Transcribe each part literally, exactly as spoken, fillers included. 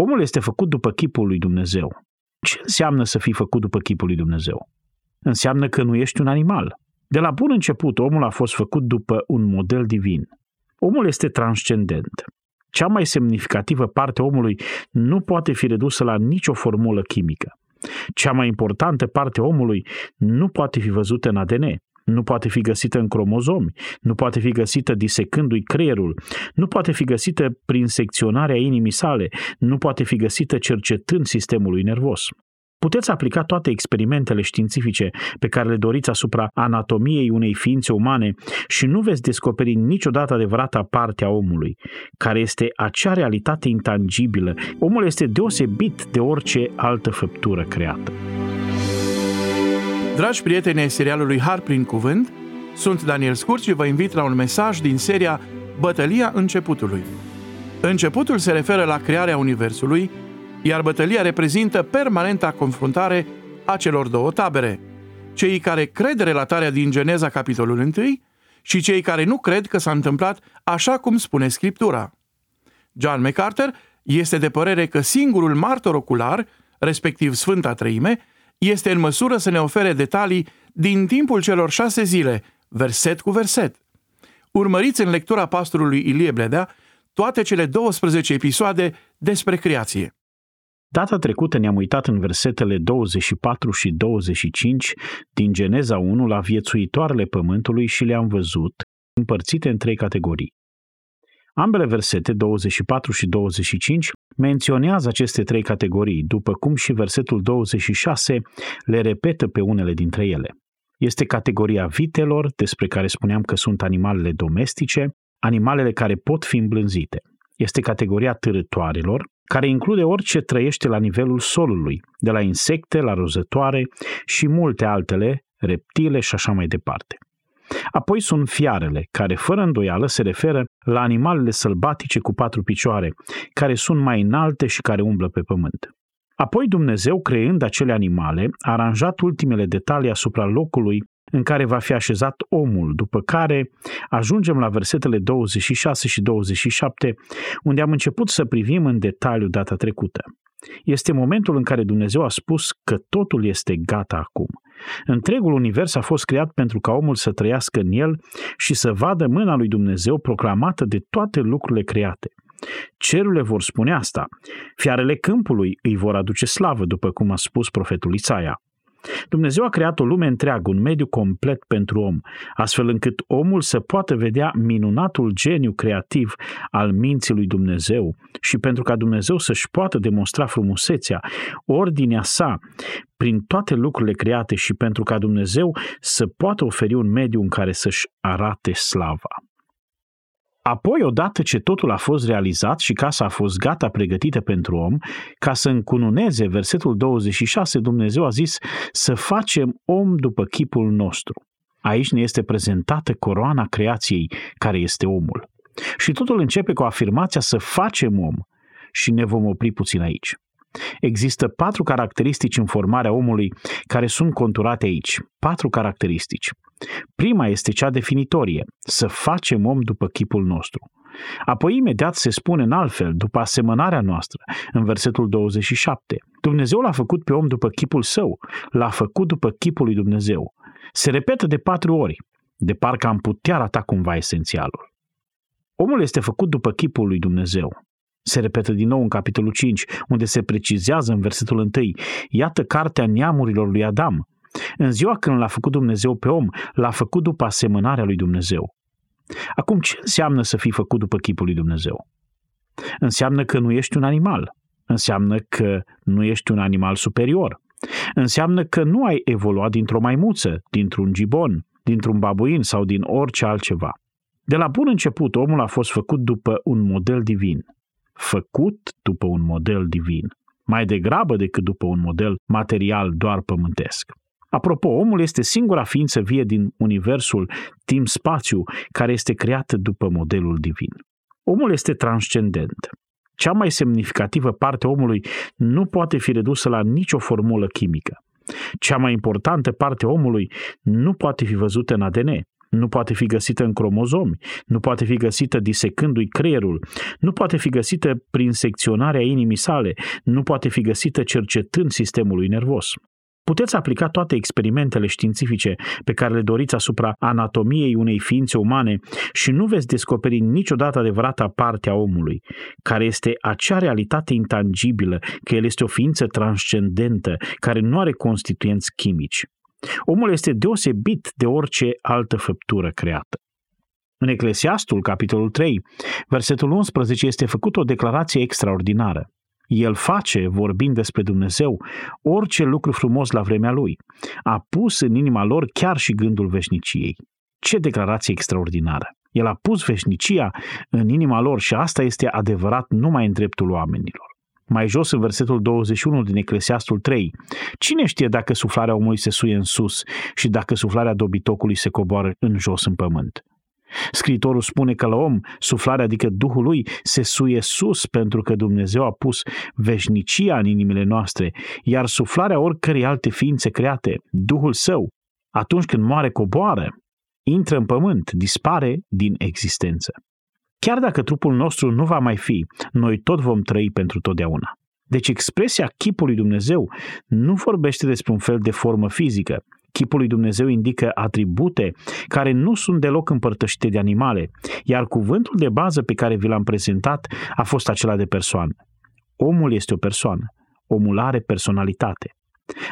Omul este făcut după chipul lui Dumnezeu. Ce înseamnă să fii făcut după chipul lui Dumnezeu? Înseamnă că nu ești un animal. De la bun început, omul a fost făcut după un model divin. Omul este transcendent. Cea mai semnificativă parte a omului nu poate fi redusă la nicio formulă chimică. Cea mai importantă parte a omului nu poate fi văzută în A D N, nu poate fi găsită în cromozomi, nu poate fi găsită disecându-i creierul, nu poate fi găsită prin secționarea inimii sale, nu poate fi găsită cercetând sistemul lui nervos. Puteți aplica toate experimentele științifice pe care le doriți asupra anatomiei unei ființe umane și nu veți descoperi niciodată adevărata parte a omului, care este acea realitate intangibilă. Omul este deosebit de orice altă făptură creată. Dragi prieteni ai serialului Har prin cuvânt, sunt Daniel Scurci și vă invit la un mesaj din seria Bătălia Începutului. Începutul se referă la crearea Universului, iar bătălia reprezintă permanenta confruntare a celor două tabere, cei care cred relatarea din Geneza capitolul unu și cei care nu cred că s-a întâmplat așa cum spune Scriptura. John MacArthur este de părere că singurul martor ocular, respectiv Sfânta Treime, este în măsură să ne ofere detalii din timpul celor șase zile, verset cu verset. Urmăriți în lectura pastorului Ilie Bledea toate cele douăsprezece episoade despre creație. Data trecută ne-am uitat în versetele douăzeci și patru și douăzeci și cinci din Geneza unu la viețuitoarele pământului și le-am văzut, împărțite în trei categorii. Ambele versete, douăzeci și patru și douăzeci și cinci, menționează aceste trei categorii, după cum și versetul douăzeci și șase le repetă pe unele dintre ele. Este categoria vitelor, despre care spuneam că sunt animalele domestice, animalele care pot fi îmblânzite. Este categoria târătoarelor, care include orice trăiește la nivelul solului, de la insecte, la rozătoare și multe altele, reptile și așa mai departe. Apoi sunt fiarele, care fără îndoială se referă la animalele sălbatice cu patru picioare, care sunt mai înalte și care umblă pe pământ. Apoi Dumnezeu, creând acele animale, a aranjat ultimele detalii asupra locului în care va fi așezat omul, după care ajungem la versetele douăzeci și șase și douăzeci și șapte, unde am început să privim în detaliu data trecută. Este momentul în care Dumnezeu a spus că totul este gata acum. Întregul univers a fost creat pentru ca omul să trăiască în el și să vadă mâna lui Dumnezeu proclamată de toate lucrurile create. Cerurile vor spune asta. Fiarele câmpului îi vor aduce slavă, după cum a spus profetul Isaia. Dumnezeu a creat o lume întreagă, un mediu complet pentru om, astfel încât omul să poată vedea minunatul geniu creativ al minții lui Dumnezeu și pentru ca Dumnezeu să-și poată demonstra frumusețea, ordinea sa prin toate lucrurile create și pentru ca Dumnezeu să poată oferi un mediu în care să-și arate slava. Apoi, odată ce totul a fost realizat și casa a fost gata, pregătită pentru om, ca să încununeze versetul douăzeci și șase, Dumnezeu a zis să facem om după chipul nostru. Aici ne este prezentată coroana creației, care este omul. Și totul începe cu afirmația să facem om și ne vom opri puțin aici. Există patru caracteristici în formarea omului care sunt conturate aici. Patru caracteristici. Prima este cea definitorie, să facem om după chipul nostru. Apoi imediat se spune în altfel, după asemănarea noastră, în versetul douăzeci și șapte. Dumnezeu l-a făcut pe om după chipul său, l-a făcut după chipul lui Dumnezeu. Se repetă de patru ori, de parcă am putea rata cumva esențialul. Omul este făcut după chipul lui Dumnezeu. Se repetă din nou în capitolul cinci, unde se precizează în versetul unu. Iată cartea neamurilor lui Adam. În ziua când l-a făcut Dumnezeu pe om, l-a făcut după asemănarea lui Dumnezeu. Acum, ce înseamnă să fii făcut după chipul lui Dumnezeu? Înseamnă că nu ești un animal. Înseamnă că nu ești un animal superior. Înseamnă că nu ai evoluat dintr-o maimuță, dintr-un gibon, dintr-un babuin sau din orice altceva. De la bun început, omul a fost făcut după un model divin. Făcut după un model divin, mai degrabă decât după un model material doar pământesc. Apropo, omul este singura ființă vie din universul timp-spațiu care este creată după modelul divin. Omul este transcendent. Cea mai semnificativă parte a omului nu poate fi redusă la nicio formulă chimică. Cea mai importantă parte a omului nu poate fi văzută în A D N, nu poate fi găsită în cromozomi, nu poate fi găsită disecându-i creierul, nu poate fi găsită prin secționarea inimii sale, nu poate fi găsită cercetând sistemul lui nervos. Puteți aplica toate experimentele științifice pe care le doriți asupra anatomiei unei ființe umane și nu veți descoperi niciodată adevărata parte a omului, care este acea realitate intangibilă, că el este o ființă transcendentă, care nu are constituenți chimici. Omul este deosebit de orice altă făptură creată. În Eclesiastul, capitolul trei, versetul unsprezece, este făcută o declarație extraordinară. El face, vorbind despre Dumnezeu, orice lucru frumos la vremea lui. A pus în inima lor chiar și gândul veșniciei. Ce declarație extraordinară! El a pus veșnicia în inima lor și asta este adevărat numai în dreptul oamenilor. Mai jos, în versetul douăzeci și unu din Eclesiastul trei, cine știe dacă suflarea omului se suie în sus și dacă suflarea dobitocului se coboară în jos în pământ? Scriitorul spune că la om, suflarea, adică Duhul lui, se suie sus pentru că Dumnezeu a pus veșnicia în inimile noastre, iar suflarea oricărei alte ființe create, Duhul său, atunci când moare coboară, intră în pământ, dispare din existență. Chiar dacă trupul nostru nu va mai fi, noi tot vom trăi pentru totdeauna. Deci expresia chipul lui Dumnezeu nu vorbește despre un fel de formă fizică. Chipul lui Dumnezeu indică atribute care nu sunt deloc împărtășite de animale, iar cuvântul de bază pe care vi l-am prezentat a fost acela de persoană. Omul este o persoană. Omul are personalitate.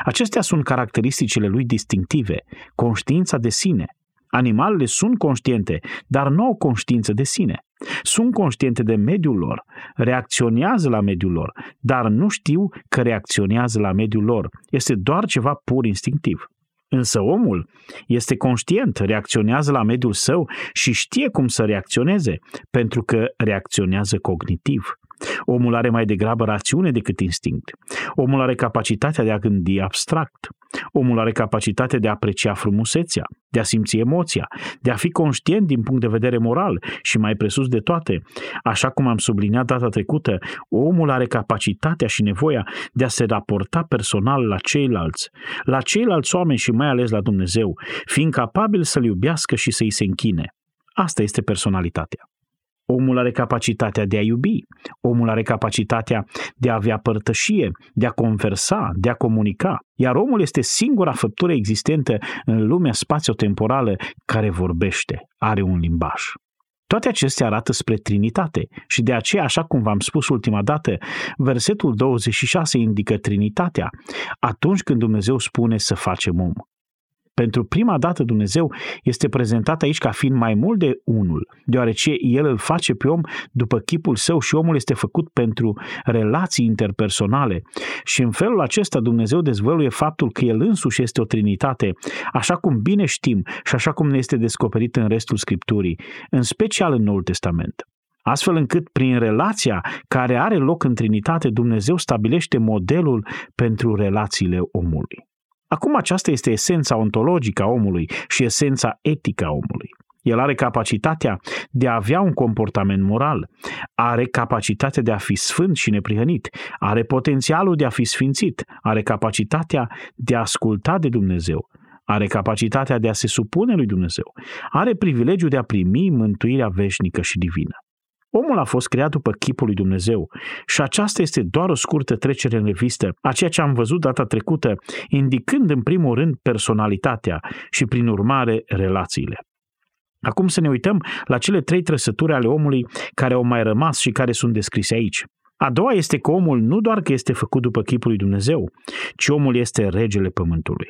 Acestea sunt caracteristicile lui distinctive, conștiința de sine. Animalele sunt conștiente, dar nu au conștiință de sine. Sunt conștiente de mediul lor, reacționează la mediul lor, dar nu știu că reacționează la mediul lor. Este doar ceva pur instinctiv. Însă omul este conștient, reacționează la mediul său și știe cum să reacționeze, pentru că reacționează cognitiv. Omul are mai degrabă rațiune decât instinct. Omul are capacitatea de a gândi abstract. Omul are capacitatea de a aprecia frumusețea, de a simți emoția, de a fi conștient din punct de vedere moral și, mai presus de toate, așa cum am subliniat data trecută, omul are capacitatea și nevoia de a se raporta personal la ceilalți, la ceilalți oameni și mai ales la Dumnezeu, fiind capabil să-L iubească și să-I se închine. Asta este personalitatea. Omul are capacitatea de a iubi, omul are capacitatea de a avea părtășie, de a conversa, de a comunica, iar omul este singura făptură existentă în lumea spațiotemporală care vorbește, are un limbaj. Toate acestea arată spre Trinitate și de aceea, așa cum v-am spus ultima dată, versetul douăzeci și șase indică Trinitatea atunci când Dumnezeu spune să facem om. Pentru prima dată Dumnezeu este prezentat aici ca fiind mai mult de unul, deoarece El îl face pe om după chipul său și omul este făcut pentru relații interpersonale. Și în felul acesta Dumnezeu dezvăluie faptul că El însuși este o trinitate, așa cum bine știm și așa cum ne este descoperit în restul Scripturii, în special în Noul Testament. Astfel încât, prin relația care are loc în Trinitate, Dumnezeu stabilește modelul pentru relațiile omului. Acum aceasta este esența ontologică a omului și esența etică a omului. El are capacitatea de a avea un comportament moral, are capacitatea de a fi sfânt și neprihănit, are potențialul de a fi sfințit, are capacitatea de a asculta de Dumnezeu, are capacitatea de a se supune lui Dumnezeu, are privilegiul de a primi mântuirea veșnică și divină. Omul a fost creat după chipul lui Dumnezeu și aceasta este doar o scurtă trecere în revistă a ceea ce am văzut data trecută, indicând în primul rând personalitatea și prin urmare relațiile. Acum să ne uităm la cele trei trăsături ale omului care au mai rămas și care sunt descrise aici. A doua este că omul nu doar că este făcut după chipul lui Dumnezeu, ci omul este regele pământului.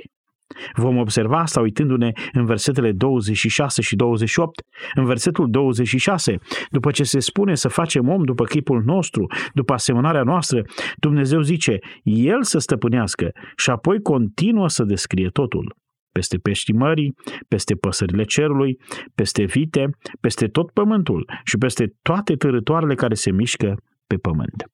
Vom observa asta uitându-ne în versetele douăzeci și șase și douăzeci și opt. În versetul douăzeci și șase, după ce se spune să facem om după chipul nostru, după asemănarea noastră, Dumnezeu zice, El să stăpânească și apoi continuă să descrie totul. Peste peștii mării, peste păsările cerului, peste vite, peste tot pământul și peste toate târătoarele care se mișcă pe pământ.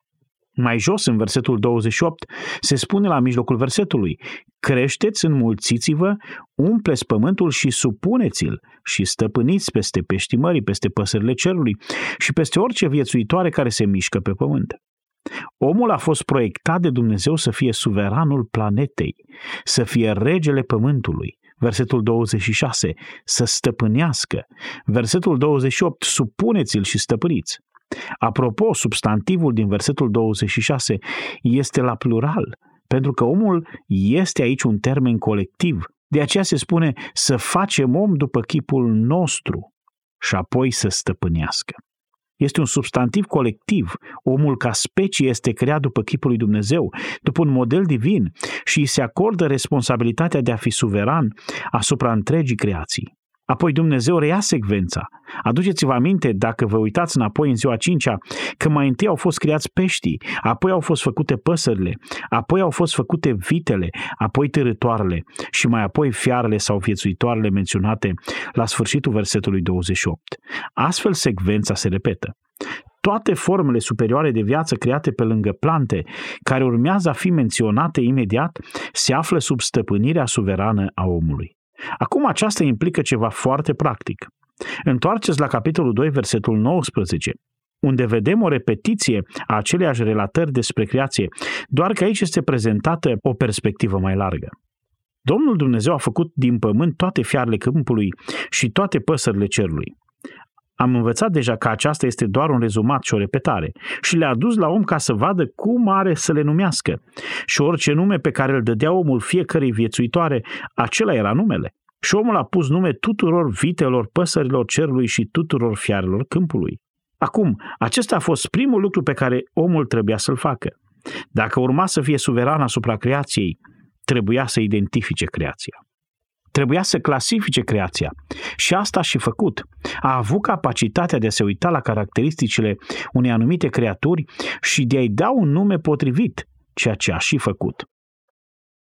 Mai jos, în versetul douăzeci și opt, se spune la mijlocul versetului, creșteți, înmulțiți-vă, umpleți pământul și supuneți-l și stăpâniți peste peștii mării, peste păsările cerului și peste orice viețuitoare care se mișcă pe pământ. Omul a fost proiectat de Dumnezeu să fie suveranul planetei, să fie regele pământului. Versetul douăzeci și șase, să stăpânească. Versetul douăzeci și opt, supuneți-l și stăpâniți. Apropo, substantivul din versetul douăzeci și șase este la plural, pentru că omul este aici un termen colectiv. De aceea se spune să facem om după chipul nostru și apoi să stăpânească. Este un substantiv colectiv. Omul ca specie este creat după chipul lui Dumnezeu, după un model divin și îi se acordă responsabilitatea de a fi suveran asupra întregii creații. Apoi Dumnezeu reia secvența. Aduceți-vă aminte, dacă vă uitați înapoi în ziua cincea, că mai întâi au fost creați peștii, apoi au fost făcute păsările, apoi au fost făcute vitele, apoi târătoarele și mai apoi fiarele sau viețuitoarele menționate la sfârșitul versetului douăzeci și opt. Astfel secvența se repetă. Toate formele superioare de viață create pe lângă plante, care urmează a fi menționate imediat, se află sub stăpânirea suverană a omului. Acum aceasta implică ceva foarte practic. Întoarceți la capitolul doi, versetul nouăsprezece, unde vedem o repetiție a aceleași relatări despre creație, doar că aici este prezentată o perspectivă mai largă. Domnul Dumnezeu a făcut din pământ toate fiarele câmpului și toate păsările cerului. Am învățat deja că aceasta este doar un rezumat și o repetare și le-a dus la om ca să vadă cum are să le numească. Și orice nume pe care îl dădea omul fiecărei viețuitoare, acela era numele. Și omul a pus nume tuturor vitelor, păsărilor cerului și tuturor fiarelor câmpului. Acum, acesta a fost primul lucru pe care omul trebuia să-l facă. Dacă urma să fie suveran asupra creației, trebuia să identifice creația. Trebuia să clasifice creația și asta a și făcut. A avut capacitatea de a se uita la caracteristicile unei anumite creaturi și de a-i da un nume potrivit, ceea ce a și făcut.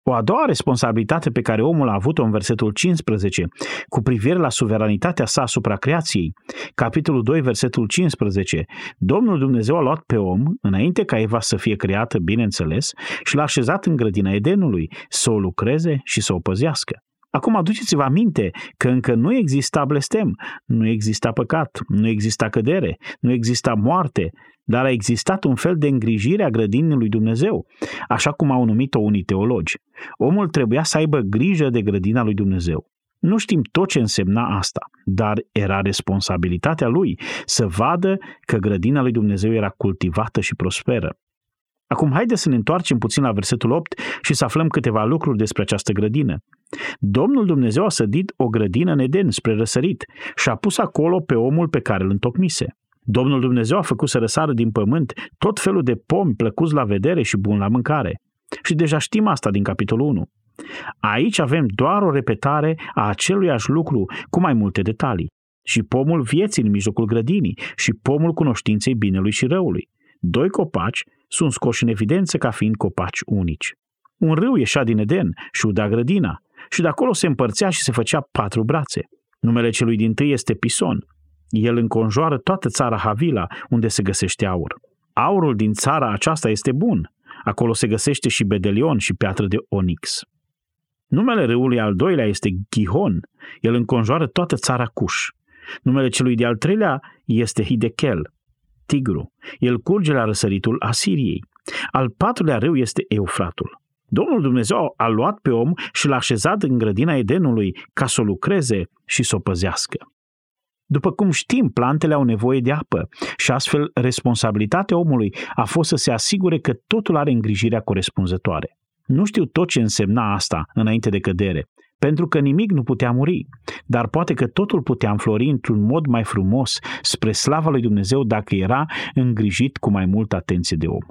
O a doua responsabilitate pe care omul a avut-o în versetul cincisprezece, cu privire la suveranitatea sa asupra creației, capitolul doi, versetul cincisprezece, Domnul Dumnezeu a luat pe om, înainte ca Eva să fie creată, bineînțeles, și l-a așezat în grădina Edenului, să o lucreze și să o păzească. Acum aduceți-vă aminte că încă nu exista blestem, nu exista păcat, nu exista cădere, nu exista moarte, dar a existat un fel de îngrijire a grădinii lui Dumnezeu, așa cum au numit-o unii teologi. Omul trebuia să aibă grijă de grădina lui Dumnezeu. Nu știm tot ce însemna asta, dar era responsabilitatea lui să vadă că grădina lui Dumnezeu era cultivată și prosperă. Acum haideți să ne întoarcem puțin la versetul opt și să aflăm câteva lucruri despre această grădină. Domnul Dumnezeu a sădit o grădină în Eden spre răsărit și a pus acolo pe omul pe care îl întocmise. Domnul Dumnezeu a făcut să răsară din pământ tot felul de pomi plăcuți la vedere și buni la mâncare. Și deja știm asta din capitolul unu. Aici avem doar o repetare a aceluiași lucru cu mai multe detalii. Și pomul vieții în mijlocul grădinii și pomul cunoștinței binelui și răului. Doi copaci sunt scoși în evidență ca fiind copaci unici. Un râu ieșea din Eden și uda grădina și de acolo se împărțea și se făcea patru brațe. Numele celui dintâi este Pison. El înconjoară toată țara Havila, unde se găsește aur. Aurul din țara aceasta este bun. Acolo se găsește și bedelion și piatră de onix. Numele râului al doilea este Gihon. El înconjoară toată țara Cuș. Numele celui de-al treilea este Hidekel, Tigru. El curge la răsăritul Asiriei. Al patrulea râu este Eufratul. Domnul Dumnezeu a luat pe om și l-a așezat în grădina Edenului ca să o lucreze și să o păzească. După cum știm, plantele au nevoie de apă și astfel responsabilitatea omului a fost să se asigure că totul are îngrijirea corespunzătoare. Nu știu tot ce însemna asta înainte de cădere, pentru că nimic nu putea muri, dar poate că totul putea înflori într-un mod mai frumos spre slava lui Dumnezeu dacă era îngrijit cu mai multă atenție de om.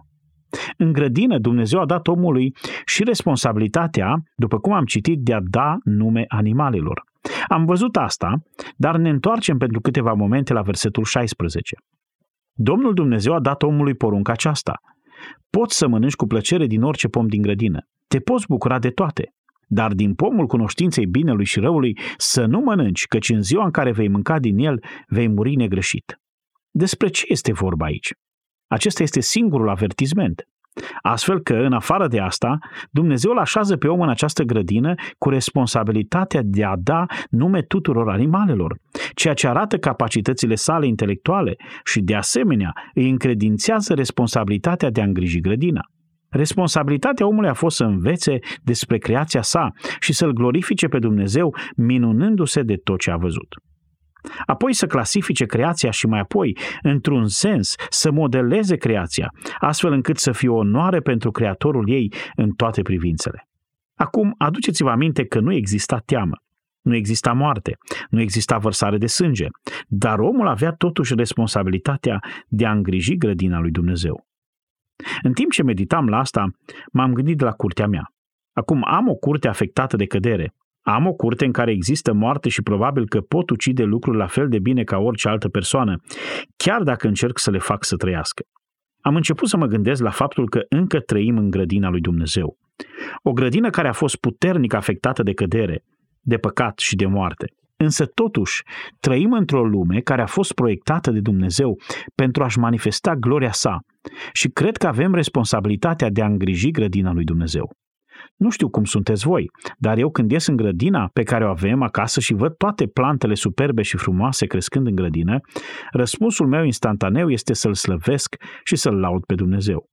În grădină, Dumnezeu a dat omului și responsabilitatea, după cum am citit, de a da nume animalelor. Am văzut asta, dar ne întoarcem pentru câteva momente la versetul șaisprezece. Domnul Dumnezeu a dat omului porunca aceasta. Poți să mănânci cu plăcere din orice pom din grădină. Te poți bucura de toate. Dar din pomul cunoștinței binelui și răului să nu mănânci, căci în ziua în care vei mânca din el, vei muri negreșit. Despre ce este vorba aici? Acesta este singurul avertisment. Astfel că, în afară de asta, Dumnezeu îl așează pe om în această grădină cu responsabilitatea de a da nume tuturor animalelor, ceea ce arată capacitățile sale intelectuale și, de asemenea, îi încredințează responsabilitatea de a îngriji grădina. Responsabilitatea omului a fost să învețe despre creația sa și să-L glorifice pe Dumnezeu, minunându-se de tot ce a văzut. Apoi să clasifice creația și mai apoi, într-un sens, să modeleze creația, astfel încât să fie o onoare pentru Creatorul ei în toate privințele. Acum, aduceți-vă aminte că nu exista teamă, nu exista moarte, nu exista vărsare de sânge, dar omul avea totuși responsabilitatea de a îngriji grădina lui Dumnezeu. În timp ce meditam la asta, m-am gândit la curtea mea. Acum am o curte afectată de cădere. Am o curte în care există moarte și probabil că pot ucide lucruri la fel de bine ca orice altă persoană, chiar dacă încerc să le fac să trăiască. Am început să mă gândesc la faptul că încă trăim în grădina lui Dumnezeu. O grădină care a fost puternic afectată de cădere, de păcat și de moarte. Însă totuși trăim într-o lume care a fost proiectată de Dumnezeu pentru a-și manifesta gloria sa și cred că avem responsabilitatea de a îngriji grădina lui Dumnezeu. Nu știu cum sunteți voi, dar eu când ies în grădina pe care o avem acasă și văd toate plantele superbe și frumoase crescând în grădină, răspunsul meu instantaneu este să-L slăvesc și să-L laud pe Dumnezeu.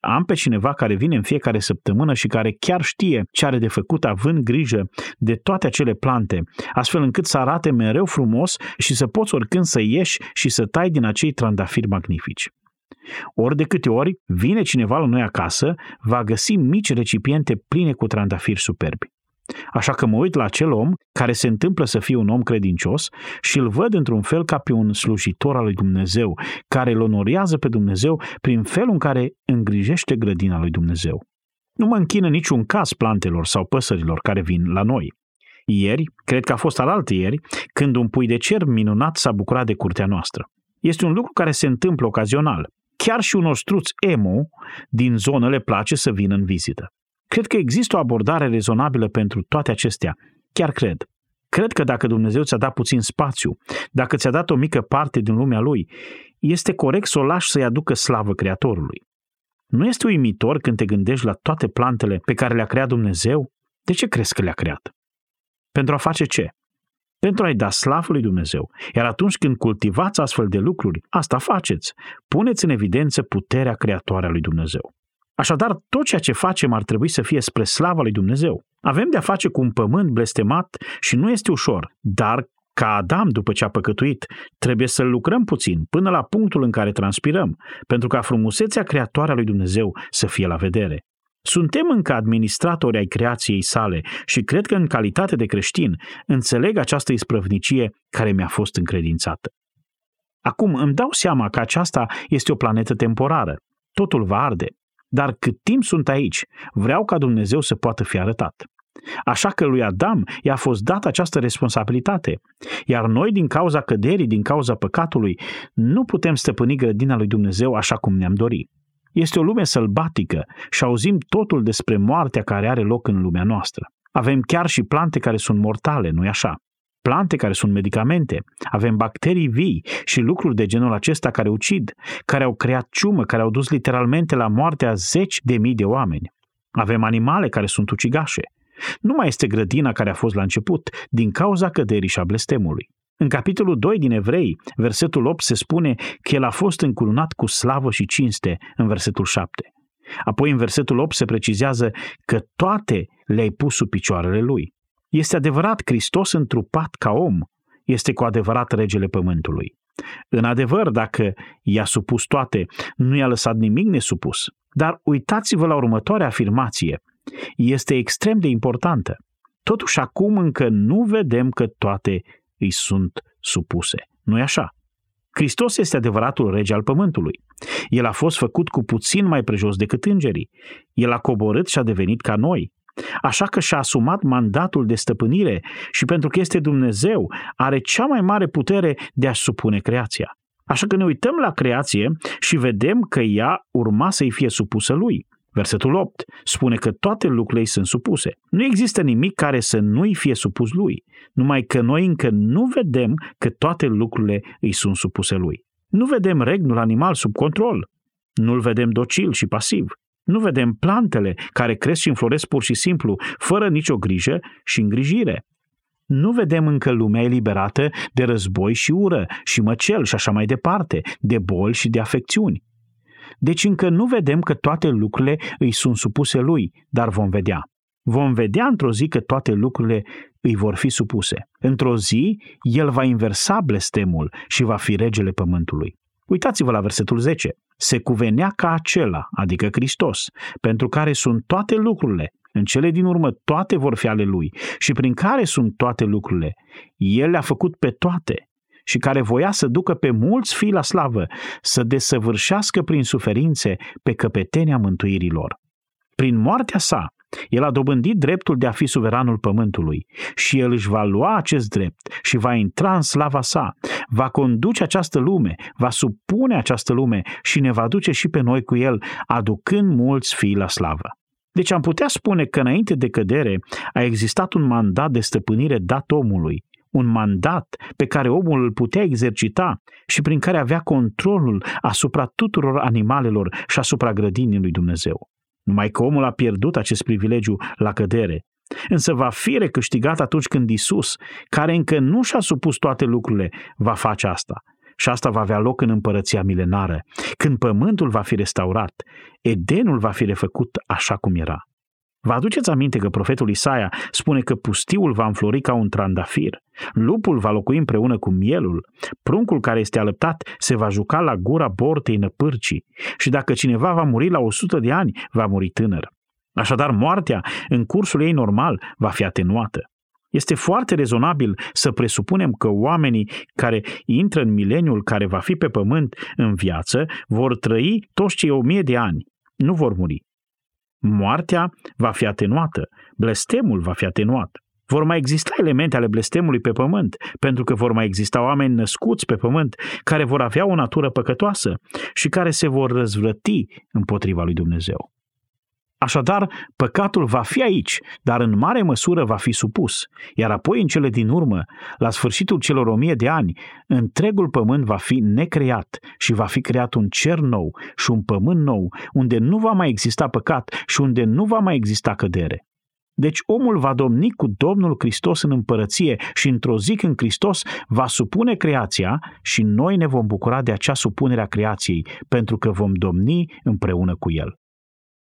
Am pe cineva care vine în fiecare săptămână și care chiar știe ce are de făcut având grijă de toate acele plante, astfel încât să arate mereu frumos și să poți oricând să ieși și să tai din acei trandafiri magnifici. Ori de câte ori vine cineva la noi acasă, va găsi mici recipiente pline cu trandafiri superbi. Așa că mă uit la acel om care se întâmplă să fie un om credincios și îl văd într-un fel ca pe un slujitor al lui Dumnezeu, care îl onorează pe Dumnezeu prin felul în care îngrijește grădina lui Dumnezeu. Nu mă închin în niciun caz plantelor sau păsărilor care vin la noi. Ieri, cred că a fost alaltăieri, când un pui de cer minunat s-a bucurat de curtea noastră. Este un lucru care se întâmplă ocazional. Chiar și unor struți emu din zonă le place să vină în vizită. Cred că există o abordare rezonabilă pentru toate acestea. Chiar cred. Cred că dacă Dumnezeu ți-a dat puțin spațiu, dacă ți-a dat o mică parte din lumea Lui, este corect să o lași să-i aducă slavă Creatorului. Nu este uimitor când te gândești la toate plantele pe care le-a creat Dumnezeu? De ce crezi că le-a creat? Pentru a face ce? Pentru a-i da slavă lui Dumnezeu. Iar atunci când cultivați astfel de lucruri, asta faceți. Puneți în evidență puterea creatoare a lui Dumnezeu. Așadar, tot ceea ce facem ar trebui să fie spre slava lui Dumnezeu. Avem de-a face cu un pământ blestemat și nu este ușor, dar ca Adam după ce a păcătuit, trebuie să lucrăm puțin până la punctul în care transpirăm, pentru ca frumusețea creatoare a lui Dumnezeu să fie la vedere. Suntem încă administratori ai creației sale și cred că în calitate de creștin înțeleg această isprăvnicie care mi-a fost încredințată. Acum îmi dau seama că aceasta este o planetă temporară. Totul va arde. Dar cât timp sunt aici, vreau ca Dumnezeu să poată fi arătat. Așa că lui Adam i-a fost dată această responsabilitate, iar noi din cauza căderii, din cauza păcatului, nu putem stăpâni grădina lui Dumnezeu așa cum ne-am dorit. Este o lume sălbatică și auzim totul despre moartea care are loc în lumea noastră. Avem chiar și plante care sunt mortale, nu-i așa? Plante care sunt medicamente, avem bacterii vii și lucruri de genul acesta care ucid, care au creat ciumă, care au dus literalmente la moartea zeci de mii de oameni. Avem animale care sunt ucigașe. Nu mai este grădina care a fost la început, din cauza căderii și a blestemului. În capitolul doi din Evrei, versetul opt se spune că el a fost încununat cu slavă și cinste, în versetul șapte. Apoi în versetul opt se precizează că toate le-ai pus sub picioarele lui. Este adevărat Hristos întrupat ca om, este cu adevărat regele pământului. În adevăr, dacă i-a supus toate, nu i-a lăsat nimic nesupus. Dar uitați-vă la următoarea afirmație. Este extrem de importantă. Totuși acum încă nu vedem că toate îi sunt supuse. Nu-i așa? Hristos este adevăratul rege al pământului. El a fost făcut cu puțin mai prejos decât îngerii. El a coborât și a devenit ca noi. Așa că și-a asumat mandatul de stăpânire și pentru că este Dumnezeu, are cea mai mare putere de a-și supune creația. Așa că ne uităm la creație și vedem că ea urma să-i fie supusă lui. Versetul opt spune că toate lucrurile îi sunt supuse. Nu există nimic care să nu-i fie supus lui, numai că noi încă nu vedem că toate lucrurile îi sunt supuse lui. Nu vedem regnul animal sub control, nu-l vedem docil și pasiv. Nu vedem plantele care cresc și înfloresc pur și simplu, fără nicio grijă și îngrijire. Nu vedem încă lumea eliberată de război și ură, și măcel și așa mai departe, de boli și de afecțiuni. Deci încă nu vedem că toate lucrurile îi sunt supuse lui, dar vom vedea. Vom vedea într-o zi că toate lucrurile îi vor fi supuse. Într-o zi, el va inversa blestemul și va fi regele pământului. Uitați-vă la versetul zece. Se cuvenea ca acela, adică Hristos, pentru care sunt toate lucrurile, în cele din urmă toate vor fi ale lui și prin care sunt toate lucrurile. El le-a făcut pe toate și care voia să ducă pe mulți fii la slavă, să desăvârșească prin suferințe pe căpetenia mântuirilor. Prin moartea sa, el a dobândit dreptul de a fi suveranul pământului și el își va lua acest drept și va intra în slava sa, va conduce această lume, va supune această lume și ne va duce și pe noi cu el, aducând mulți fii la slavă. Deci am putea spune că înainte de cădere a existat un mandat de stăpânire dat omului, un mandat pe care omul îl putea exercita și prin care avea controlul asupra tuturor animalelor și asupra grădinii lui Dumnezeu. Numai că omul a pierdut acest privilegiu la cădere, însă va fi recâștigat atunci când Isus, care încă nu și-a supus toate lucrurile, va face asta. Și asta va avea loc în împărăția milenară, când pământul va fi restaurat, Edenul va fi refăcut așa cum era. Vă aduceți aminte că profetul Isaia spune că pustiul va înflori ca un trandafir, lupul va locui împreună cu mielul, pruncul care este alăptat se va juca la gura bortei năpârcii și dacă cineva va muri la o sută de ani, va muri tânăr. Așadar, moartea, în cursul ei normal, va fi atenuată. Este foarte rezonabil să presupunem că oamenii care intră în mileniul care va fi pe pământ în viață vor trăi toți cei o mie de ani, nu vor muri. Moartea va fi atenuată, blestemul va fi atenuat. Vor mai exista elemente ale blestemului pe pământ, pentru că vor mai exista oameni născuți pe pământ care vor avea o natură păcătoasă și care se vor răzvrăti împotriva lui Dumnezeu. Așadar, păcatul va fi aici, dar în mare măsură va fi supus, iar apoi în cele din urmă, la sfârșitul celor o mie de ani, întregul pământ va fi necreat și va fi creat un cer nou și un pământ nou, unde nu va mai exista păcat și unde nu va mai exista cădere. Deci omul va domni cu Domnul Hristos în împărăție și într-o zi când Hristos va supune creația și noi ne vom bucura de acea supunere a creației, pentru că vom domni împreună cu el.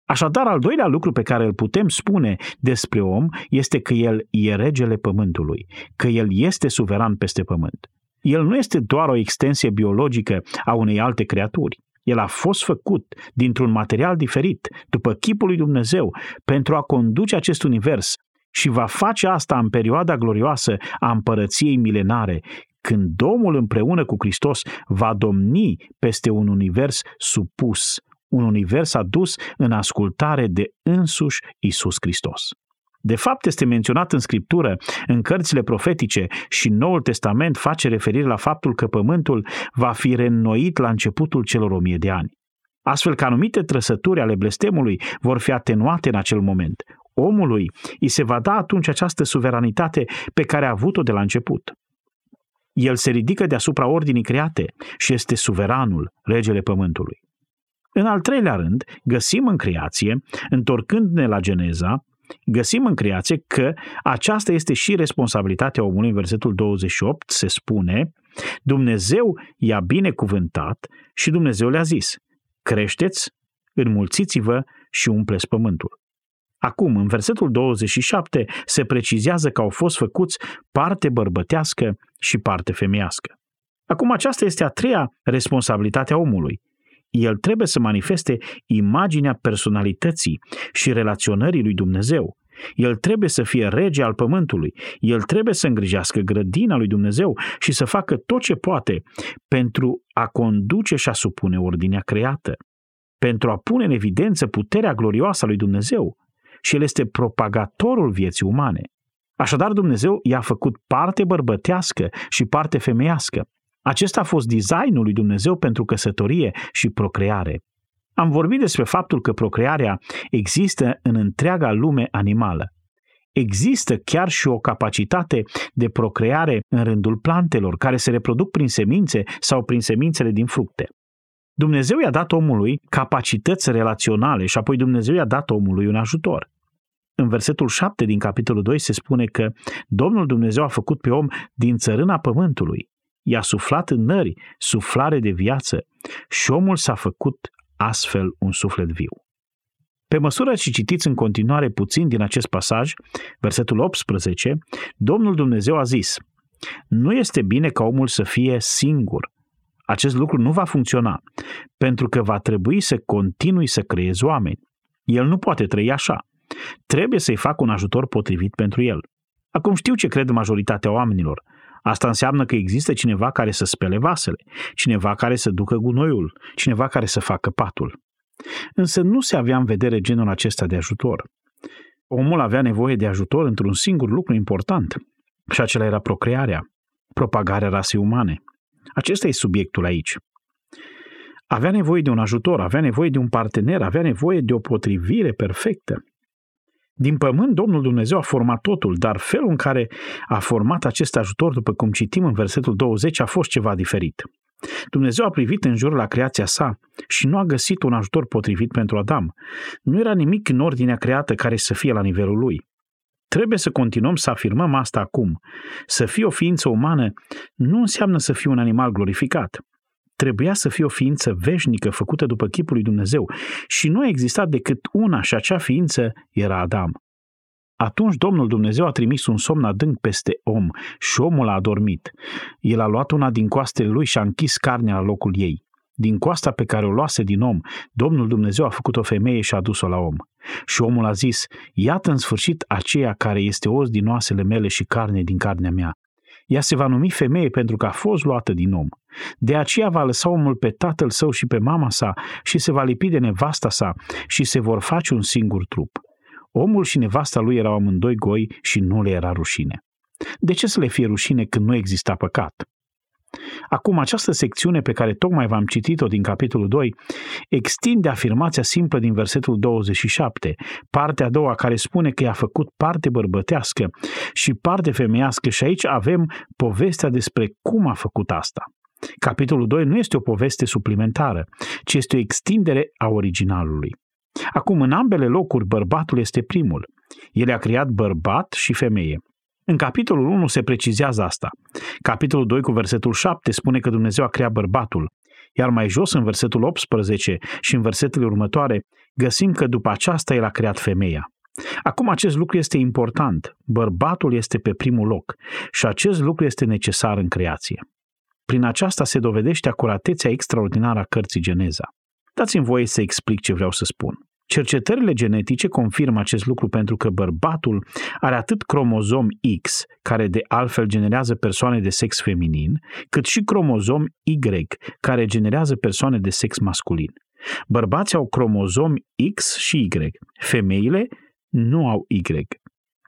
Așadar, al doilea lucru pe care îl putem spune despre om este că el e regele pământului, că el este suveran peste pământ. El nu este doar o extensie biologică a unei alte creaturi. El a fost făcut dintr-un material diferit, după chipul lui Dumnezeu, pentru a conduce acest univers și va face asta în perioada glorioasă a împărăției milenare, când Domnul împreună cu Hristos va domni peste un univers supus, un univers adus în ascultare de însuși Iisus Hristos. De fapt, este menționat în Scriptură, în cărțile profetice și Noul Testament face referire la faptul că pământul va fi reînnoit la începutul celor o mie de ani. Astfel că anumite trăsături ale blestemului vor fi atenuate în acel moment. Omului îi se va da atunci această suveranitate pe care a avut-o de la început. El se ridică deasupra ordinii create și este suveranul, regele pământului. În al treilea rând, găsim în creație, întorcându-ne la Geneza, găsim în creație că aceasta este și responsabilitatea omului. În versetul douăzeci și opt se spune: Dumnezeu i-a binecuvântat și Dumnezeu le-a zis: creșteți, înmulțiți-vă și umpleți pământul. Acum, în versetul douăzeci și șapte se precizează că au fost făcuți parte bărbătească și parte femeiască. Acum, aceasta este a treia responsabilitate a omului. El trebuie să manifeste imaginea personalității și relaționării lui Dumnezeu. El trebuie să fie rege al pământului. El trebuie să îngrijească grădina lui Dumnezeu și să facă tot ce poate pentru a conduce și a supune ordinea creată, pentru a pune în evidență puterea glorioasă a lui Dumnezeu. Și el este propagatorul vieții umane. Așadar, Dumnezeu i-a făcut parte bărbătească și parte femeiască. Acesta a fost designul lui Dumnezeu pentru căsătorie și procreare. Am vorbit despre faptul că procrearea există în întreaga lume animală. Există chiar și o capacitate de procreare în rândul plantelor, care se reproduc prin semințe sau prin semințele din fructe. Dumnezeu i-a dat omului capacități relaționale și apoi Dumnezeu i-a dat omului un ajutor. În versetul șapte din capitolul doi se spune că Domnul Dumnezeu a făcut pe om din țărâna pământului. I-a suflat în nări, suflare de viață, și omul s-a făcut astfel un suflet viu. Pe măsură ce citiți în continuare puțin din acest pasaj, versetul optsprezece, Domnul Dumnezeu a zis: nu este bine ca omul să fie singur. Acest lucru nu va funcționa, pentru că va trebui să continui să creezi oameni. El nu poate trăi așa. Trebuie să-i fac un ajutor potrivit pentru el. Acum știu ce cred majoritatea oamenilor. Asta înseamnă că există cineva care să spele vasele, cineva care să ducă gunoiul, cineva care să facă patul. Însă nu se avea în vedere genul acesta de ajutor. Omul avea nevoie de ajutor într-un singur lucru important, și acela era procrearea, propagarea rasei umane. Acesta e subiectul aici. Avea nevoie de un ajutor, avea nevoie de un partener, avea nevoie de o potrivire perfectă. Din pământ, Domnul Dumnezeu a format totul, dar felul în care a format acest ajutor, după cum citim în versetul douăzeci, a fost ceva diferit. Dumnezeu a privit în jur la creația sa și nu a găsit un ajutor potrivit pentru Adam. Nu era nimic în ordinea creată care să fie la nivelul lui. Trebuie să continuăm să afirmăm asta acum. Să fii o ființă umană nu înseamnă să fii un animal glorificat. Trebuia să fie o ființă veșnică, făcută după chipul lui Dumnezeu, și nu a existat decât una și acea ființă era Adam. Atunci Domnul Dumnezeu a trimis un somn adânc peste om și omul a adormit. El a luat una din coastele lui și a închis carnea la locul ei. Din coasta pe care o luase din om, Domnul Dumnezeu a făcut o femeie și a dus-o la om. Și omul a zis: iată în sfârșit aceea care este os din oasele mele și carne din carnea mea. Ea se va numi femeie pentru că a fost luată din om. De aceea va lăsa omul pe tatăl său și pe mama sa și se va lipi de nevasta sa și se vor face un singur trup. Omul și nevasta lui erau amândoi goi și nu le era rușine. De ce să le fie rușine când nu exista păcat? Acum, această secțiune pe care tocmai v-am citit-o din capitolul doi extinde afirmația simplă din versetul douăzeci și șapte, partea a doua care spune că i-a făcut parte bărbătească și parte femeiască, și aici avem povestea despre cum a făcut asta. Capitolul doi nu este o poveste suplimentară, ci este o extindere a originalului. Acum, în ambele locuri, bărbatul este primul. El a creat bărbat și femeie. În capitolul unu se precizează asta. Capitolul doi cu versetul șapte spune că Dumnezeu a creat bărbatul, iar mai jos în versetul optsprezece și în versetele următoare găsim că după aceasta El a creat femeia. Acum acest lucru este important. Bărbatul este pe primul loc și acest lucru este necesar în creație. Prin aceasta se dovedește acuratețea extraordinară a cărții Geneza. Dați-mi voie să explic ce vreau să spun. Cercetările genetice confirmă acest lucru pentru că bărbatul are atât cromozom X, care de altfel generează persoane de sex feminin, cât și cromozom Y, care generează persoane de sex masculin. Bărbații au cromozom X și Y, femeile nu au Y.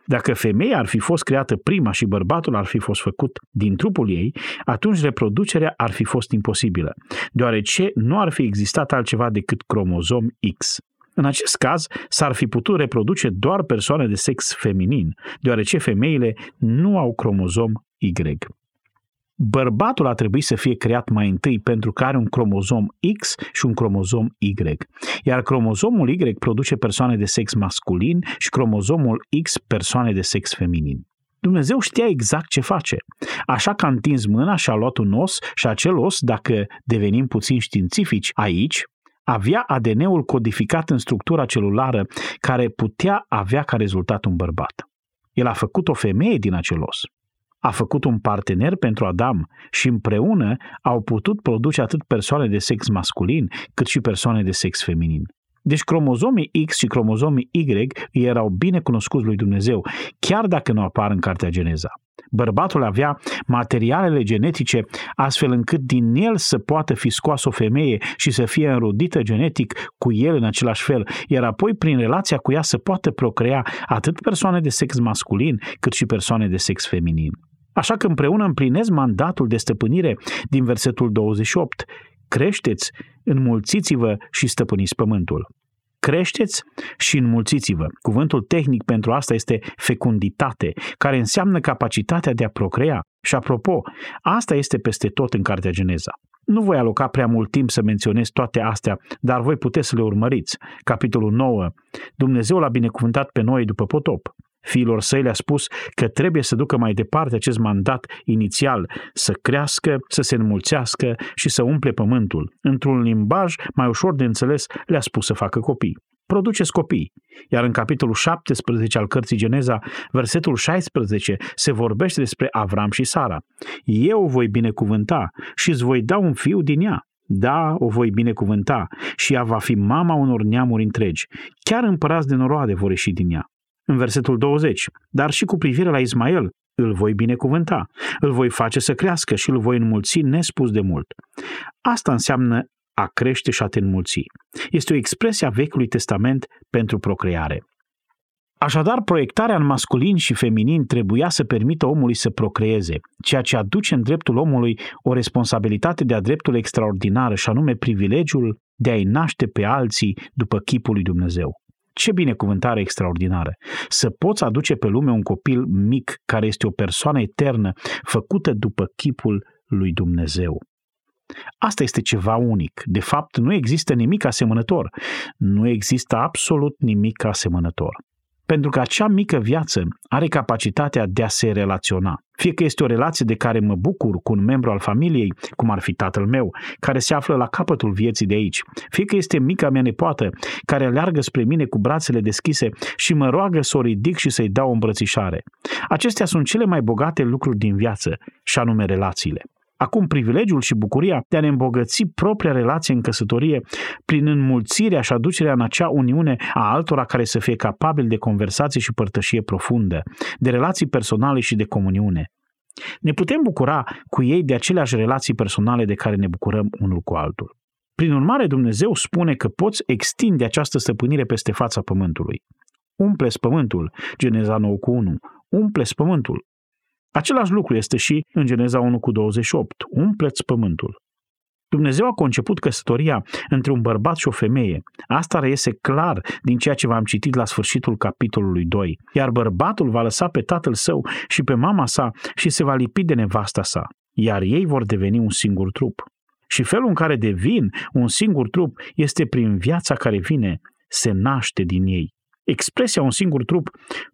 Dacă femeia ar fi fost creată prima și bărbatul ar fi fost făcut din trupul ei, atunci reproducerea ar fi fost imposibilă, deoarece nu ar fi existat altceva decât cromozom X. În acest caz, s-ar fi putut reproduce doar persoane de sex feminin, deoarece femeile nu au cromozom Y. Bărbatul a trebuit să fie creat mai întâi pentru că are un cromozom X și un cromozom Y, iar cromozomul Y produce persoane de sex masculin și cromozomul X persoane de sex feminin. Dumnezeu știa exact ce face, așa că a întins mâna și a luat un os și acel os, dacă devenim puțin științifici aici, avea A D N-ul codificat în structura celulară care putea avea ca rezultat un bărbat. El a făcut o femeie din acel os. A făcut un partener pentru Adam și împreună au putut produce atât persoane de sex masculin cât și persoane de sex feminin. Deci cromozomii X și cromozomii Y erau bine cunoscuți lui Dumnezeu, chiar dacă nu apar în cartea Geneza. Bărbatul avea materialele genetice astfel încât din el să poată fi scoasă o femeie și să fie înrodită genetic cu el în același fel, iar apoi prin relația cu ea să poată procrea atât persoane de sex masculin cât și persoane de sex feminin. Așa că împreună împlinesc mandatul de stăpânire din versetul douăzeci și opt. Creșteți, înmulțiți-vă și stăpâniți pământul. Creșteți și înmulțiți-vă. Cuvântul tehnic pentru asta este fecunditate, care înseamnă capacitatea de a procrea. Și apropo, asta este peste tot în cartea Geneza. Nu voi aloca prea mult timp să menționez toate astea, dar voi puteți să le urmăriți. Capitolul nouă. Dumnezeu l-a binecuvântat pe Noe după potop. Fiilor săi le-a spus că trebuie să ducă mai departe acest mandat inițial, să crească, să se înmulțească și să umple pământul. Într-un limbaj mai ușor de înțeles le-a spus să facă copii. Produceți copii. Iar în capitolul șaptesprezece al cărții Geneza, versetul șaisprezece, se vorbește despre Avram și Sara. Eu o voi binecuvânta și îți voi da un fiu din ea. Da, o voi binecuvânta și ea va fi mama unor neamuri întregi. Chiar împărați de noroade vor ieși din ea. În versetul douăzeci, dar și cu privire la Ismael, îl voi binecuvânta, îl voi face să crească și îl voi înmulți nespus de mult. Asta înseamnă a crește și a te înmulți. Este o expresie a Vechiului Testament pentru procreare. Așadar, proiectarea în masculin și feminin trebuia să permită omului să procreeze, ceea ce aduce în dreptul omului o responsabilitate de-a dreptul extraordinară și anume privilegiul de a-i naște pe alții după chipul lui Dumnezeu. Ce binecuvântare extraordinară! Să poți aduce pe lume un copil mic care este o persoană eternă, făcută după chipul lui Dumnezeu. Asta este ceva unic. De fapt, nu există nimic asemănător. Nu există absolut nimic asemănător. Pentru că acea mică viață are capacitatea de a se relaționa. Fie că este o relație de care mă bucur cu un membru al familiei, cum ar fi tatăl meu, care se află la capătul vieții de aici, fie că este mica mea nepoată, care aleargă spre mine cu brațele deschise și mă roagă să o ridic și să-i dau o îmbrățișare. Acestea sunt cele mai bogate lucruri din viață, și anume relațiile. Acum, privilegiul și bucuria de a ne îmbogăți propria relație în căsătorie prin înmulțirea și aducerea în acea uniune a altora care să fie capabili de conversație și părtășie profundă, de relații personale și de comuniune. Ne putem bucura cu ei de aceleași relații personale de care ne bucurăm unul cu altul. Prin urmare, Dumnezeu spune că poți extinde această stăpânire peste fața pământului. Umple-ți pământul, Geneza nouă cu unu, umple-ți pământul. Același lucru este și în Geneza unu cu douăzeci și opt, umpleți pământul. Dumnezeu a conceput căsătoria între un bărbat și o femeie. Asta reiese clar din ceea ce v-am citit la sfârșitul capitolului doi. Iar bărbatul va lăsa pe tatăl său și pe mama sa și se va lipi de nevasta sa, iar ei vor deveni un singur trup. Și felul în care devin un singur trup este prin viața care vine, se naște din ei. Expresia un singur trup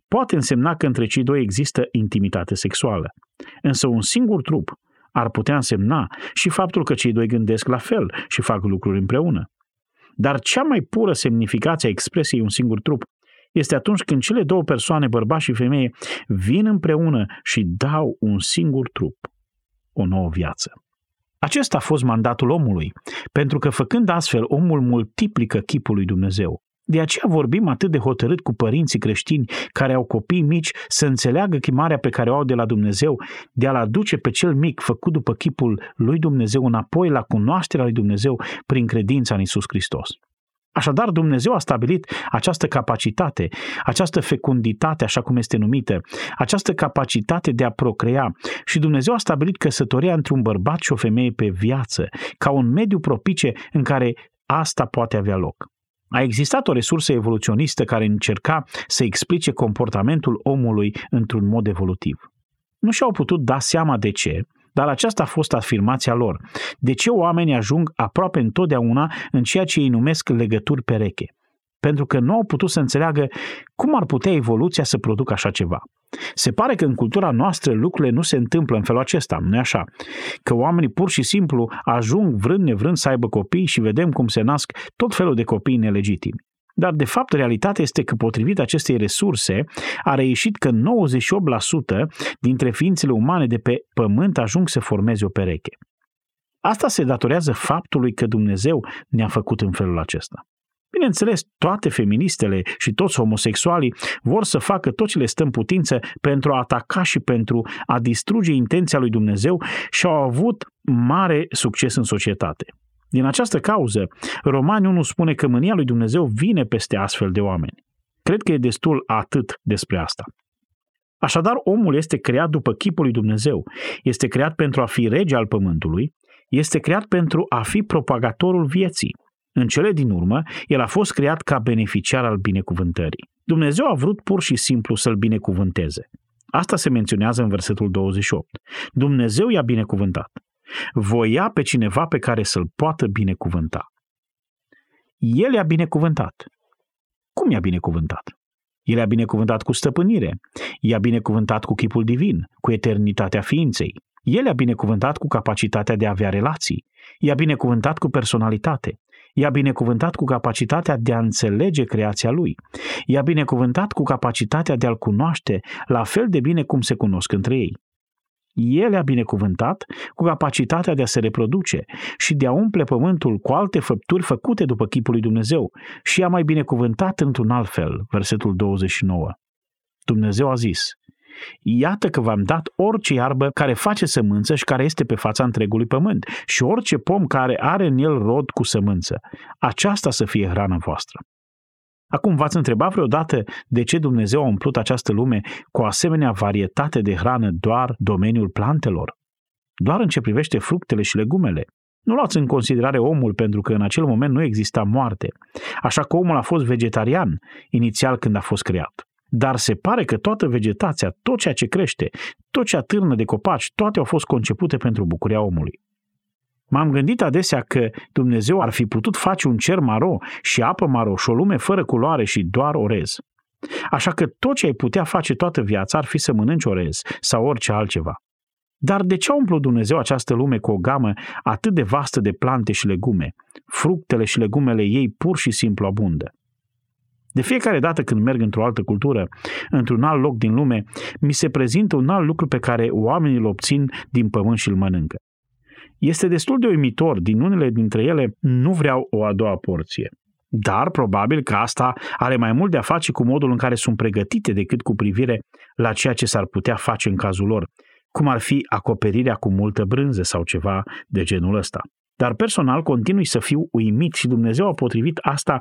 poate însemna că între cei doi există intimitate sexuală. Însă un singur trup ar putea însemna și faptul că cei doi gândesc la fel și fac lucruri împreună. Dar cea mai pură semnificație a expresiei un singur trup este atunci când cele două persoane, bărbat și femeie, vin împreună și dau un singur trup, o nouă viață. Acesta a fost mandatul omului, pentru că făcând astfel, omul multiplică chipul lui Dumnezeu. De aceea vorbim atât de hotărât cu părinții creștini care au copii mici să înțeleagă chemarea pe care o au de la Dumnezeu de a-l aduce pe cel mic făcut după chipul lui Dumnezeu înapoi la cunoașterea lui Dumnezeu prin credința în Iisus Hristos. Așadar, Dumnezeu a stabilit această capacitate, această fecunditate, așa cum este numită, această capacitate de a procrea și Dumnezeu a stabilit căsătoria între un bărbat și o femeie pe viață, ca un mediu propice în care asta poate avea loc. A existat o resursă evoluționistă care încerca să explice comportamentul omului într-un mod evolutiv. Nu și-au putut da seama de ce, dar aceasta a fost afirmația lor. De ce oamenii ajung aproape întotdeauna în ceea ce ei numesc legături pereche? Pentru că nu au putut să înțeleagă cum ar putea evoluția să producă așa ceva. Se pare că în cultura noastră lucrurile nu se întâmplă în felul acesta, nu-i așa? Că oamenii pur și simplu ajung vrând nevrând să aibă copii și vedem cum se nasc tot felul de copii nelegitimi. Dar de fapt realitatea este că potrivit acestei resurse a reieșit că nouăzeci și opt la sută dintre ființele umane de pe pământ ajung să formeze o pereche. Asta se datorează faptului că Dumnezeu ne-a făcut în felul acesta. Bineînțeles, toate feministele și toți homosexualii vor să facă tot ce le stă în putință pentru a ataca și pentru a distruge intenția lui Dumnezeu și au avut mare succes în societate. Din această cauză, Romani unu spune că mânia lui Dumnezeu vine peste astfel de oameni. Cred că e destul atât despre asta. Așadar, omul este creat după chipul lui Dumnezeu, este creat pentru a fi rege al pământului, este creat pentru a fi propagatorul vieții. În cele din urmă, el a fost creat ca beneficiar al binecuvântării. Dumnezeu a vrut pur și simplu să-l binecuvânteze. Asta se menționează în versetul douăzeci și opt. Dumnezeu i-a binecuvântat. Voia pe cineva pe care să-l poată binecuvânta. El i-a binecuvântat. Cum i-a binecuvântat? El i-a binecuvântat cu stăpânire, i-a binecuvântat cu chipul divin, cu eternitatea ființei. El i-a binecuvântat cu capacitatea de a avea relații, i-a binecuvântat cu personalitate, i-a binecuvântat cu capacitatea de a înțelege creația lui, i-a binecuvântat cu capacitatea de a-l cunoaște la fel de bine cum se cunosc între ei. El i-a binecuvântat cu capacitatea de a se reproduce și de a umple pământul cu alte făpturi făcute după chipul lui Dumnezeu și i-a mai binecuvântat într-un alt fel, versetul douăzeci și nouă. Dumnezeu a zis: iată că v-am dat orice iarbă care face sămânță și care este pe fața întregului pământ și orice pom care are în el rod cu sămânță. Aceasta să fie hrana voastră. Acum, v-ați întrebat vreodată de ce Dumnezeu a umplut această lume cu o asemenea varietate de hrană doar domeniul plantelor? Doar în ce privește fructele și legumele. Nu luați în considerare omul, pentru că în acel moment nu exista moarte, așa că omul a fost vegetarian inițial când a fost creat. Dar se pare că toată vegetația, tot ceea ce crește, tot ce atârnă de copaci, toate au fost concepute pentru bucuria omului. M-am gândit adesea că Dumnezeu ar fi putut face un cer maro și apă maro și o lume fără culoare și doar orez. Așa că tot ce ai putea face toată viața ar fi să mănânci orez sau orice altceva. Dar de ce a umplut Dumnezeu această lume cu o gamă atât de vastă de plante și legume? Fructele și legumele ei pur și simplu abundă. De fiecare dată când merg într-o altă cultură, într-un alt loc din lume, mi se prezintă un alt lucru pe care oamenii îl obțin din pământ și îl mănâncă. Este destul de uimitor, din unele dintre ele nu vreau o a doua porție. Dar probabil că asta are mai mult de a face cu modul în care sunt pregătite decât cu privire la ceea ce s-ar putea face în cazul lor, cum ar fi acoperirea cu multă brânză sau ceva de genul ăsta. Dar personal continui să fiu uimit și Dumnezeu a potrivit asta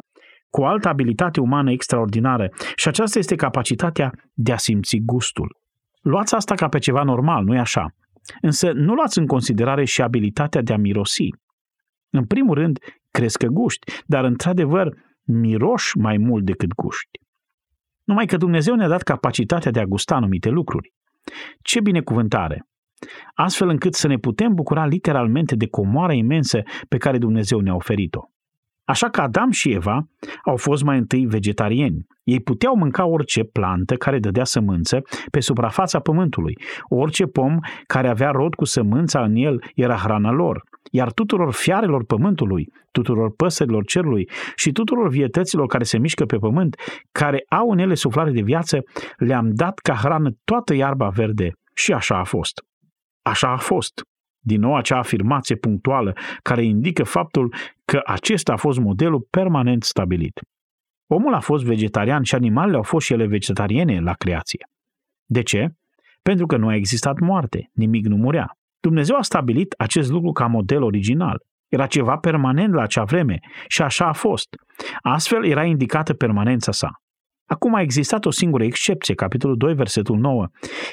cu o altă abilitate umană extraordinară și aceasta este capacitatea de a simți gustul. Luați asta ca pe ceva normal, nu-i așa? Însă nu luați în considerare și abilitatea de a mirosi. În primul rând, crezi că guști, dar într-adevăr miroși mai mult decât guști. Numai că Dumnezeu ne-a dat capacitatea de a gusta anumite lucruri. Ce binecuvântare! Astfel încât să ne putem bucura literalmente de comoara imensă pe care Dumnezeu ne-a oferit-o. Așa că Adam și Eva au fost mai întâi vegetariani. Ei puteau mânca orice plantă care dădea sămânță pe suprafața pământului. Orice pom care avea rod cu sămânța în el era hrana lor. Iar tuturor fiarelor pământului, tuturor păsărilor cerului și tuturor vietăților care se mișcă pe pământ, care au în ele suflare de viață, le-am dat ca hrană toată iarba verde. Și așa a fost. Așa a fost. Din nou acea afirmație punctuală care indică faptul că acesta a fost modelul permanent stabilit. Omul a fost vegetarian și animalele au fost și ele vegetariene la creație. De ce? Pentru că nu a existat moarte, nimic nu murea. Dumnezeu a stabilit acest lucru ca model original. Era ceva permanent la acea vreme și așa a fost. Astfel era indicată permanența sa. Acum a existat o singură excepție, capitolul doi, versetul nouă.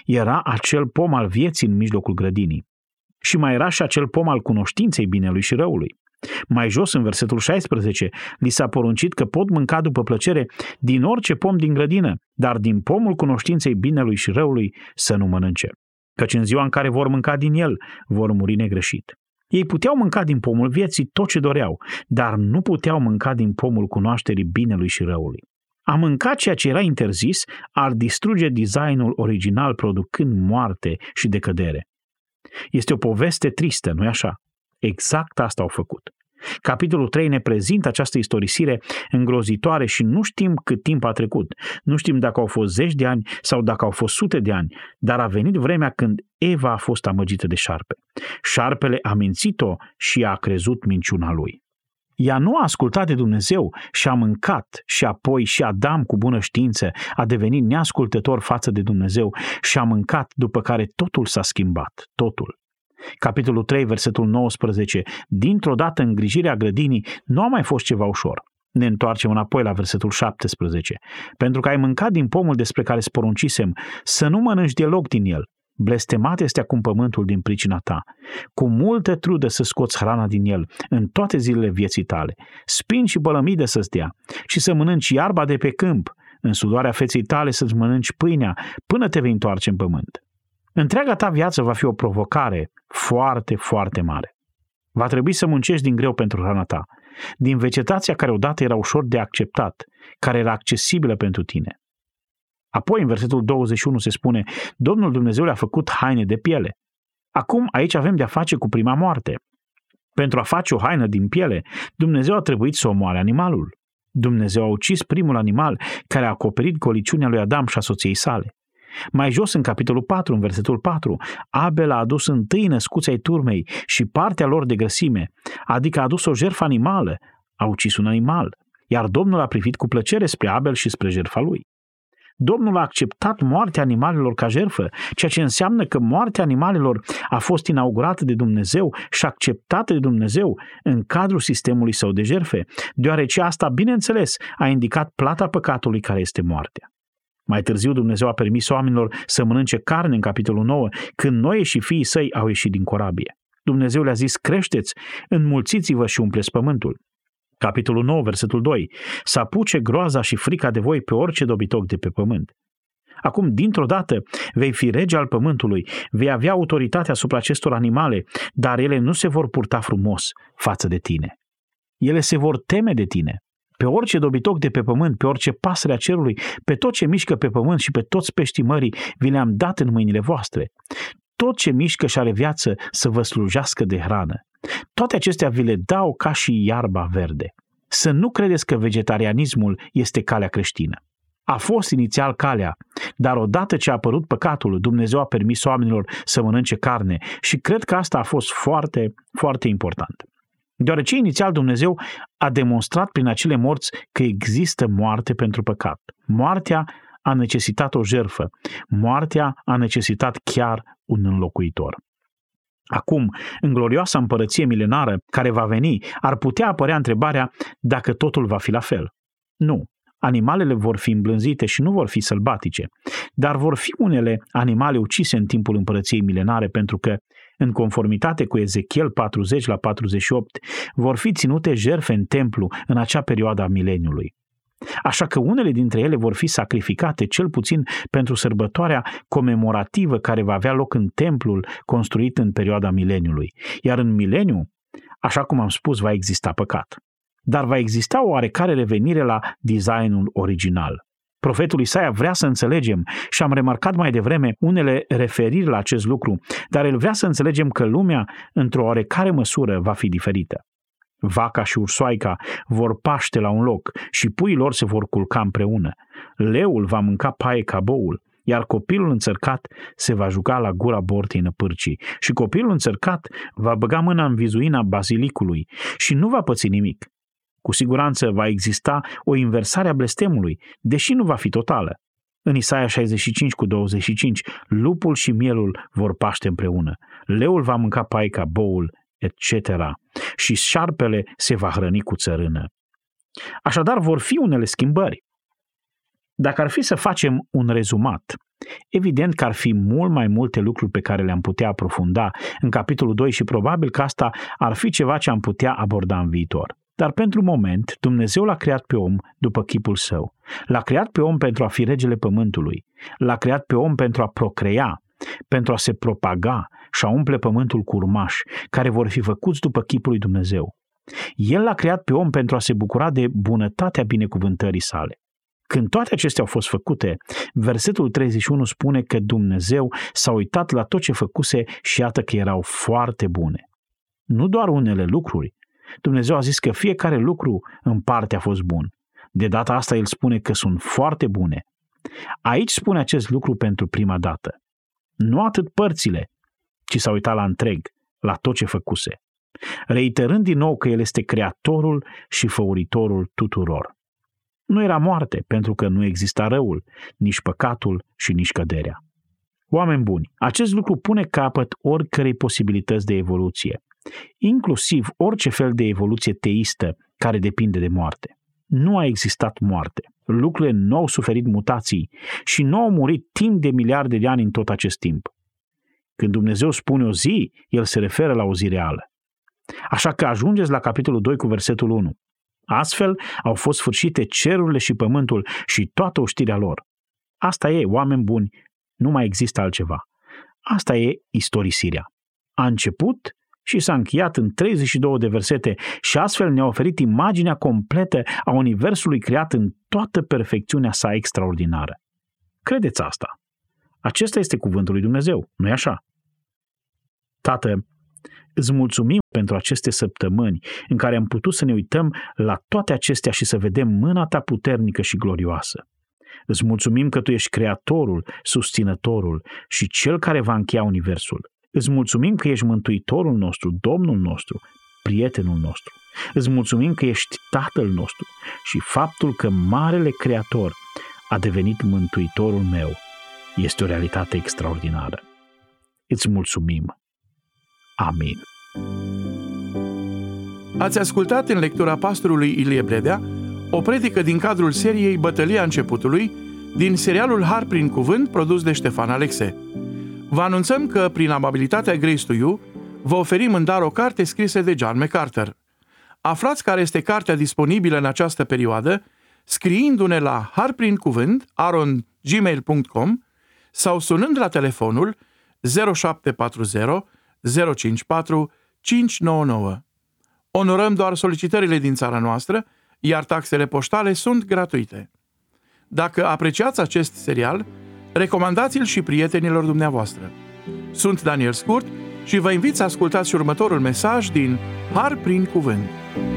Era acel pom al vieții în mijlocul grădinii. Și mai era și acel pom al cunoștinței binelui și răului. Mai jos, în versetul șaisprezece, li s-a poruncit că pot mânca după plăcere din orice pom din grădină, dar din pomul cunoștinței binelui și răului să nu mănânce, căci în ziua în care vor mânca din el, vor muri negreșit. Ei puteau mânca din pomul vieții tot ce doreau, dar nu puteau mânca din pomul cunoașterii binelui și răului. A mânca ceea ce era interzis ar distruge designul original, producând moarte și decădere. Este o poveste tristă, nu-i așa? Exact asta au făcut. Capitolul trei ne prezintă această istorisire îngrozitoare și nu știm cât timp a trecut. Nu știm dacă au fost zeci de ani sau dacă au fost sute de ani, dar a venit vremea când Eva a fost amăgită de șarpe. Șarpele a mințit-o și a crezut minciuna lui. Ea nu a ascultat de Dumnezeu și a mâncat și apoi și Adam cu bună știință a devenit neascultător față de Dumnezeu și a mâncat, după care totul s-a schimbat, totul. Capitolul trei, versetul nouăsprezece. Dintr-o dată îngrijirea grădinii nu a mai fost ceva ușor. Ne întoarcem înapoi la versetul șaptesprezece. Pentru că ai mâncat din pomul despre care îți poruncisem să nu mănânci deloc din el. Blestemat este acum pământul din pricina ta. Cu multă trudă să scoți hrana din el în toate zilele vieții tale. Spin și bălămide să-ți dea și să mănânci iarba de pe câmp. În sudoarea feței tale să-ți mănânci pâinea până te vei întoarce în pământ. Întreaga ta viață va fi o provocare foarte, foarte mare. Va trebui să muncești din greu pentru hrana ta, din vegetația care odată era ușor de acceptat, care era accesibilă pentru tine. Apoi, în versetul douăzeci și unu se spune, Domnul Dumnezeu le-a făcut haine de piele. Acum, aici avem de-a face cu prima moarte. Pentru a face o haină din piele, Dumnezeu a trebuit să omoare animalul. Dumnezeu a ucis primul animal care a acoperit goliciunea lui Adam și a soției sale. Mai jos, în capitolul patru, în versetul patru, Abel a adus întâi născuți ai turmei și partea lor de grăsime, adică a adus o jertfă animală, a ucis un animal, iar Domnul a privit cu plăcere spre Abel și spre jertfa lui. Domnul a acceptat moartea animalelor ca jertfă, ceea ce înseamnă că moartea animalelor a fost inaugurată de Dumnezeu și acceptată de Dumnezeu în cadrul sistemului său de jertfe, deoarece asta, bineînțeles, a indicat plata păcatului care este moartea. Mai târziu Dumnezeu a permis oamenilor să mănânce carne în capitolul nouă, când Noe și fiii săi au ieșit din corabie. Dumnezeu le-a zis, creșteți, înmulțiți-vă și umpleți pământul. Capitolul nouă, versetul doi. Să apuce groaza și frica de voi pe orice dobitoc de pe pământ. Acum, dintr-o dată, vei fi rege al pământului, vei avea autoritate asupra acestor animale, dar ele nu se vor purta frumos față de tine. Ele se vor teme de tine. Pe orice dobitoc de pe pământ, pe orice pasăre a cerului, pe tot ce mișcă pe pământ și pe toți peștii mării, vi le-am dat în mâinile voastre. Tot ce mișcă și are viață să vă slujească de hrană. Toate acestea vi le dau ca și iarba verde. Să nu credeți că vegetarianismul este calea creștină. A fost inițial calea, dar odată ce a apărut păcatul, Dumnezeu a permis oamenilor să mănânce carne și cred că asta a fost foarte, foarte important. Deoarece inițial Dumnezeu a demonstrat prin acele morți că există moarte pentru păcat. Moartea a necesitat o jertfă. Moartea a necesitat chiar un înlocuitor. Acum, în glorioasa împărăție milenară care va veni, ar putea apărea întrebarea dacă totul va fi la fel. Nu. Animalele vor fi îmblânzite și nu vor fi sălbatice, dar vor fi unele animale ucise în timpul împărăției milenare pentru că, în conformitate cu Ezechiel patruzeci la patruzeci și opt, vor fi ținute jertfe în templu în acea perioadă a mileniului. Așa că unele dintre ele vor fi sacrificate, cel puțin pentru sărbătoarea comemorativă care va avea loc în templul construit în perioada mileniului. Iar în mileniu, așa cum am spus, va exista păcat. Dar va exista o oarecare revenire la designul original. Profetul Isaia vrea să înțelegem și am remarcat mai devreme unele referiri la acest lucru, dar el vrea să înțelegem că lumea, într-o oarecare măsură, va fi diferită. Vaca și ursoaica vor paște la un loc și puii lor se vor culca împreună. Leul va mânca paie ca boul, iar copilul înțărcat se va juca la gura bortei năpârcii și copilul înțărcat va băga mâna în vizuina bazilicului și nu va păți nimic. Cu siguranță va exista o inversare a blestemului, deși nu va fi totală. În Isaia șaizeci și cinci cu douăzeci și cinci, lupul și mielul vor paște împreună. Leul va mânca paie ca boul, et cetera. Și șarpele se va hrăni cu țărână. Așadar, vor fi unele schimbări. Dacă ar fi să facem un rezumat, evident că ar fi mult mai multe lucruri pe care le-am putea aprofunda în capitolul doi și probabil că asta ar fi ceva ce am putea aborda în viitor. Dar pentru moment, Dumnezeu l-a creat pe om după chipul său. L-a creat pe om pentru a fi regele pământului. L-a creat pe om pentru a procrea, pentru a se propaga și a umple pământul cu urmași, care vor fi făcuți după chipul lui Dumnezeu. El l-a creat pe om pentru a se bucura de bunătatea binecuvântării sale. Când toate acestea au fost făcute, versetul treizeci și unu spune că Dumnezeu s-a uitat la tot ce făcuse și iată că erau foarte bune. Nu doar unele lucruri. Dumnezeu a zis că fiecare lucru în parte a fost bun. De data asta el spune că sunt foarte bune. Aici spune acest lucru pentru prima dată. Nu atât părțile, ci s-a uitat la întreg, la tot ce făcuse, reiterând din nou că el este creatorul și făuritorul tuturor. Nu era moarte, pentru că nu exista răul, nici păcatul și nici căderea. Oameni buni, acest lucru pune capăt oricărei posibilități de evoluție, inclusiv orice fel de evoluție teistă care depinde de moarte. Nu a existat moarte. Lucrurile nu au suferit mutații și nu au murit timp de miliarde de ani în tot acest timp. Când Dumnezeu spune o zi, El se referă la o zi reală. Așa că ajungeți la capitolul doi cu versetul unu. Astfel au fost sfârșite cerurile și pământul și toată oștirea lor. Asta e, oameni buni, nu mai există altceva. Asta e istorisirea. A început și s-a încheiat în treizeci și două de versete și astfel ne-a oferit imaginea completă a universului creat în toată perfecțiunea sa extraordinară. credeți asta. Acesta este cuvântul lui Dumnezeu, nu-i așa? Tată, îți mulțumim pentru aceste săptămâni în care am putut să ne uităm la toate acestea și să vedem mâna ta puternică și glorioasă. Îți mulțumim că tu ești creatorul, susținătorul și cel care va încheia universul. Îți mulțumim că ești mântuitorul nostru, Domnul nostru, prietenul nostru. Îți mulțumim că ești Tatăl nostru și faptul că Marele Creator a devenit mântuitorul meu este o realitate extraordinară. Îți mulțumim. Amin. Ați ascultat în lectura pastorului Ilie Bledea o predică din cadrul seriei Bătălia Începutului din serialul Har prin cuvânt produs de Ștefan Alexe. Vă anunțăm că prin amabilitatea Grace to You vă oferim în dar o carte scrisă de John MacArthur. Aflați care este cartea disponibilă în această perioadă scriindu-ne la har prin cuvânt arond gmail punct com sau sunând la telefonul zero șapte patru zero zero cinci patru cinci nouă nouă. Onorăm doar solicitările din țara noastră, iar taxele poștale sunt gratuite. Dacă apreciați acest serial, recomandați-l și prietenilor dumneavoastră. Sunt Daniel Scurci și vă invit să ascultați următorul mesaj din Har prin Cuvânt.